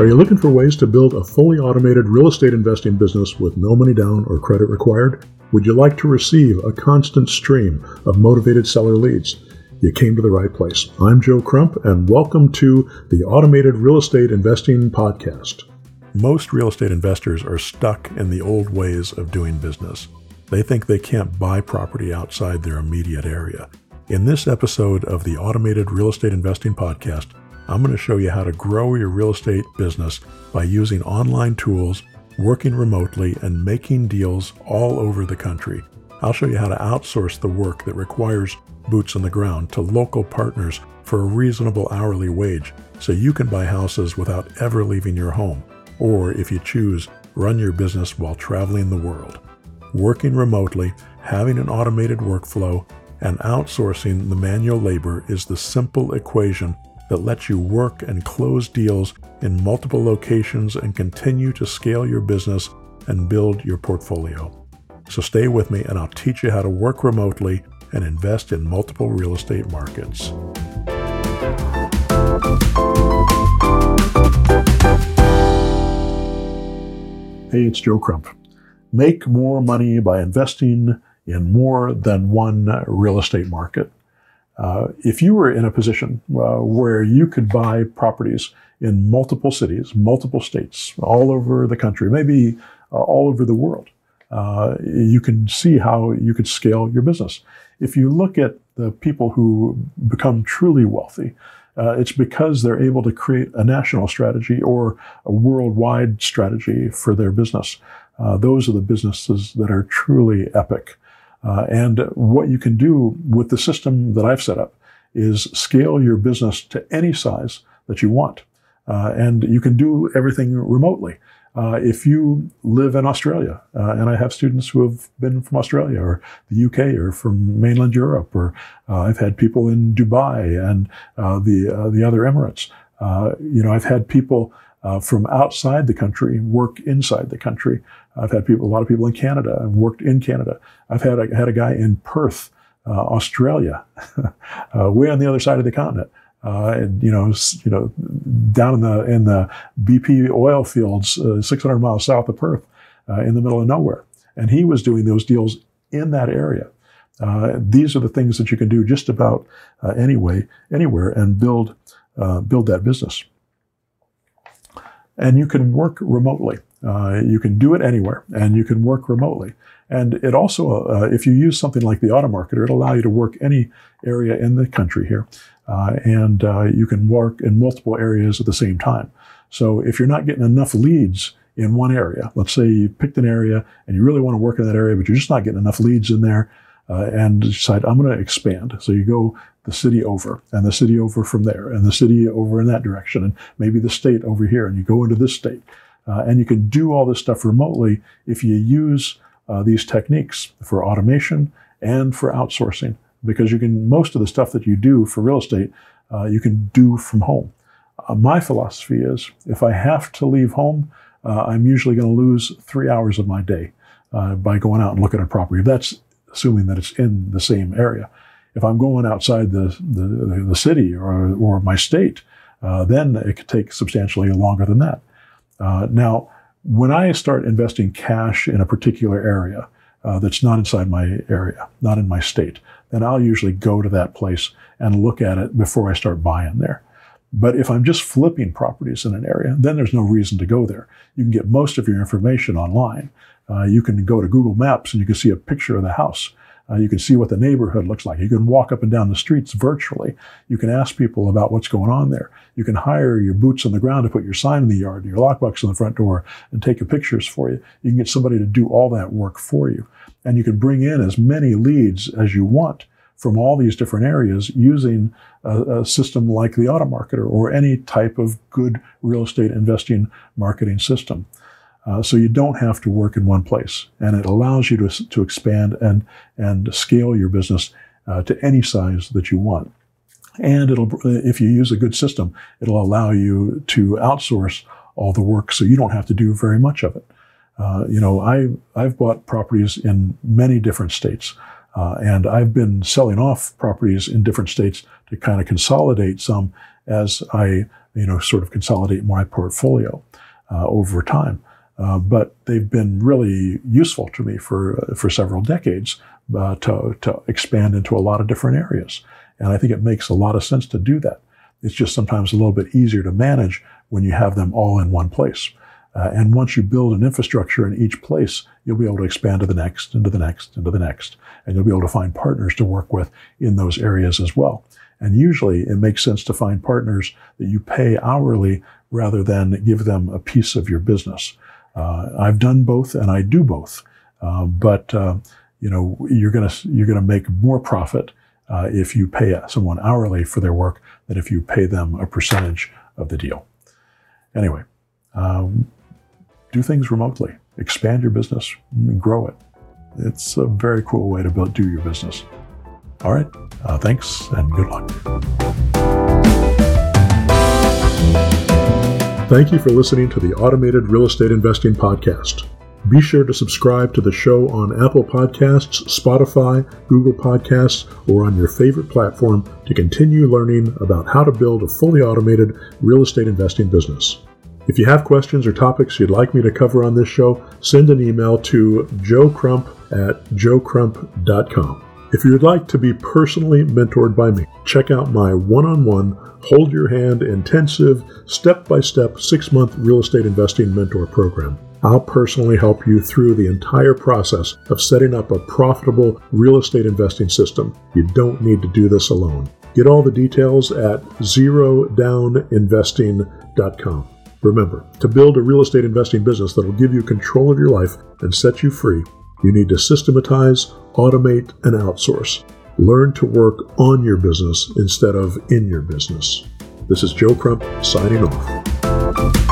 Are you looking for ways to build a fully automated real estate investing business with no money down or credit required? Would you like to receive a constant stream of motivated seller leads? You came to the right place. I'm Joe Crump, and welcome to the Automated Real Estate Investing Podcast. Most real estate investors are stuck in the old ways of doing business. They think they can't buy property outside their immediate area. In this episode of the Automated Real Estate Investing Podcast, I'm going to show you how to grow your real estate business by using online tools, working remotely, and making deals all over the country. I'll show you how to outsource the work that requires boots on the ground to local partners for a reasonable hourly wage so you can buy houses without ever leaving your home, or if you choose, run your business while traveling the world. Working remotely, having an automated workflow, and outsourcing the manual labor is the simple equation that lets you work and close deals in multiple locations and continue to scale your business and build your portfolio. So stay with me and I'll teach you how to work remotely and invest in multiple real estate markets. Hey, it's Joe Crump. Make more money by investing in more than one real estate market. If you were in a position where you could buy properties in multiple cities, multiple states, all over the country, maybe all over the world, you can see how you could scale your business. If you look at the people who become truly wealthy, it's because they're able to create a national strategy or a worldwide strategy for their business. Those are the businesses that are truly epic. And what you can do with the system that I've set up is scale your business to any size that you want. And you can do everything remotely. If you live in Australia, and I have students who have been from Australia or the UK or from mainland Europe, or I've had people in Dubai and the other Emirates. I've had people from outside the country work inside the country. I've had a lot of people in Canada. I've worked in Canada. I've had a guy in Perth, Australia, way on the other side of the continent. And down in the BP oil fields, 600 miles south of Perth, in the middle of nowhere, and he was doing those deals in that area. These are the things that you can do just about anywhere, and build that business. And you can work remotely. You can do it anywhere, and you can work remotely. And it also, if you use something like the Automarketer, it'll allow you to work any area in the country here. And you can work in multiple areas at the same time. So if you're not getting enough leads in one area, let's say you picked an area and you really want to work in that area, but you're just not getting enough leads in there, and decide, I'm going to expand. So you go the city over, and the city over from there, and the city over in that direction, and maybe the state over here, and you go into this state. And you can do all this stuff remotely if you use these techniques for automation and for outsourcing. Because you can, most of the stuff that you do for real estate, you can do from home. My philosophy is, if I have to leave home, I'm usually going to lose 3 hours of my day by going out and looking at a property. That's assuming that it's in the same area. If I'm going outside the city or my state, then it could take substantially longer than that. Now, when I start investing cash in a particular area, that's not inside my area, not in my state, then I'll usually go to that place and look at it before I start buying there. But if I'm just flipping properties in an area, then there's no reason to go there. You can get most of your information online. You can go to Google Maps and you can see a picture of the house. You can see what the neighborhood looks like. You can walk up and down the streets virtually. You can ask people about what's going on there. You can hire your boots on the ground to put your sign in the yard and your lockbox on the front door and take your pictures for you. You can get somebody to do all that work for you. And you can bring in as many leads as you want from all these different areas using a system like the Automarketer or any type of good real estate investing marketing system. So you don't have to work in one place, and it allows you to expand and scale your business to any size that you want. And if you use a good system, it'll allow you to outsource all the work, so you don't have to do very much of it. I've bought properties in many different states, and I've been selling off properties in different states to kind of consolidate some as I sort of consolidate my portfolio over time. But they've been really useful to me for several decades to expand into a lot of different areas. And I think it makes a lot of sense to do that. It's just sometimes a little bit easier to manage when you have them all in one place. And once you build an infrastructure in each place, you'll be able to expand to the next, into the next, into the next. And you'll be able to find partners to work with in those areas as well. And usually it makes sense to find partners that you pay hourly rather than give them a piece of your business. I've done both and I do both. But you're going to make more profit if you pay someone hourly for their work than if you pay them a percentage of the deal. Anyway, do things remotely, expand your business, and grow it. It's a very cool way to do your business. All right, thanks and good luck. Thank you for listening to the Automated Real Estate Investing Podcast. Be sure to subscribe to the show on Apple Podcasts, Spotify, Google Podcasts, or on your favorite platform to continue learning about how to build a fully automated real estate investing business. If you have questions or topics you'd like me to cover on this show, send an email to joecrump@joecrump.com. If you'd like to be personally mentored by me, check out my one-on-one, hold your hand, intensive, step-by-step, 6-month real estate investing mentor program. I'll personally help you through the entire process of setting up a profitable real estate investing system. You don't need to do this alone. Get all the details at zerodowninvesting.com. Remember, to build a real estate investing business that'll give you control of your life and set you free, you need to systematize, automate, and outsource. Learn to work on your business instead of in your business. This is Joe Crump signing off.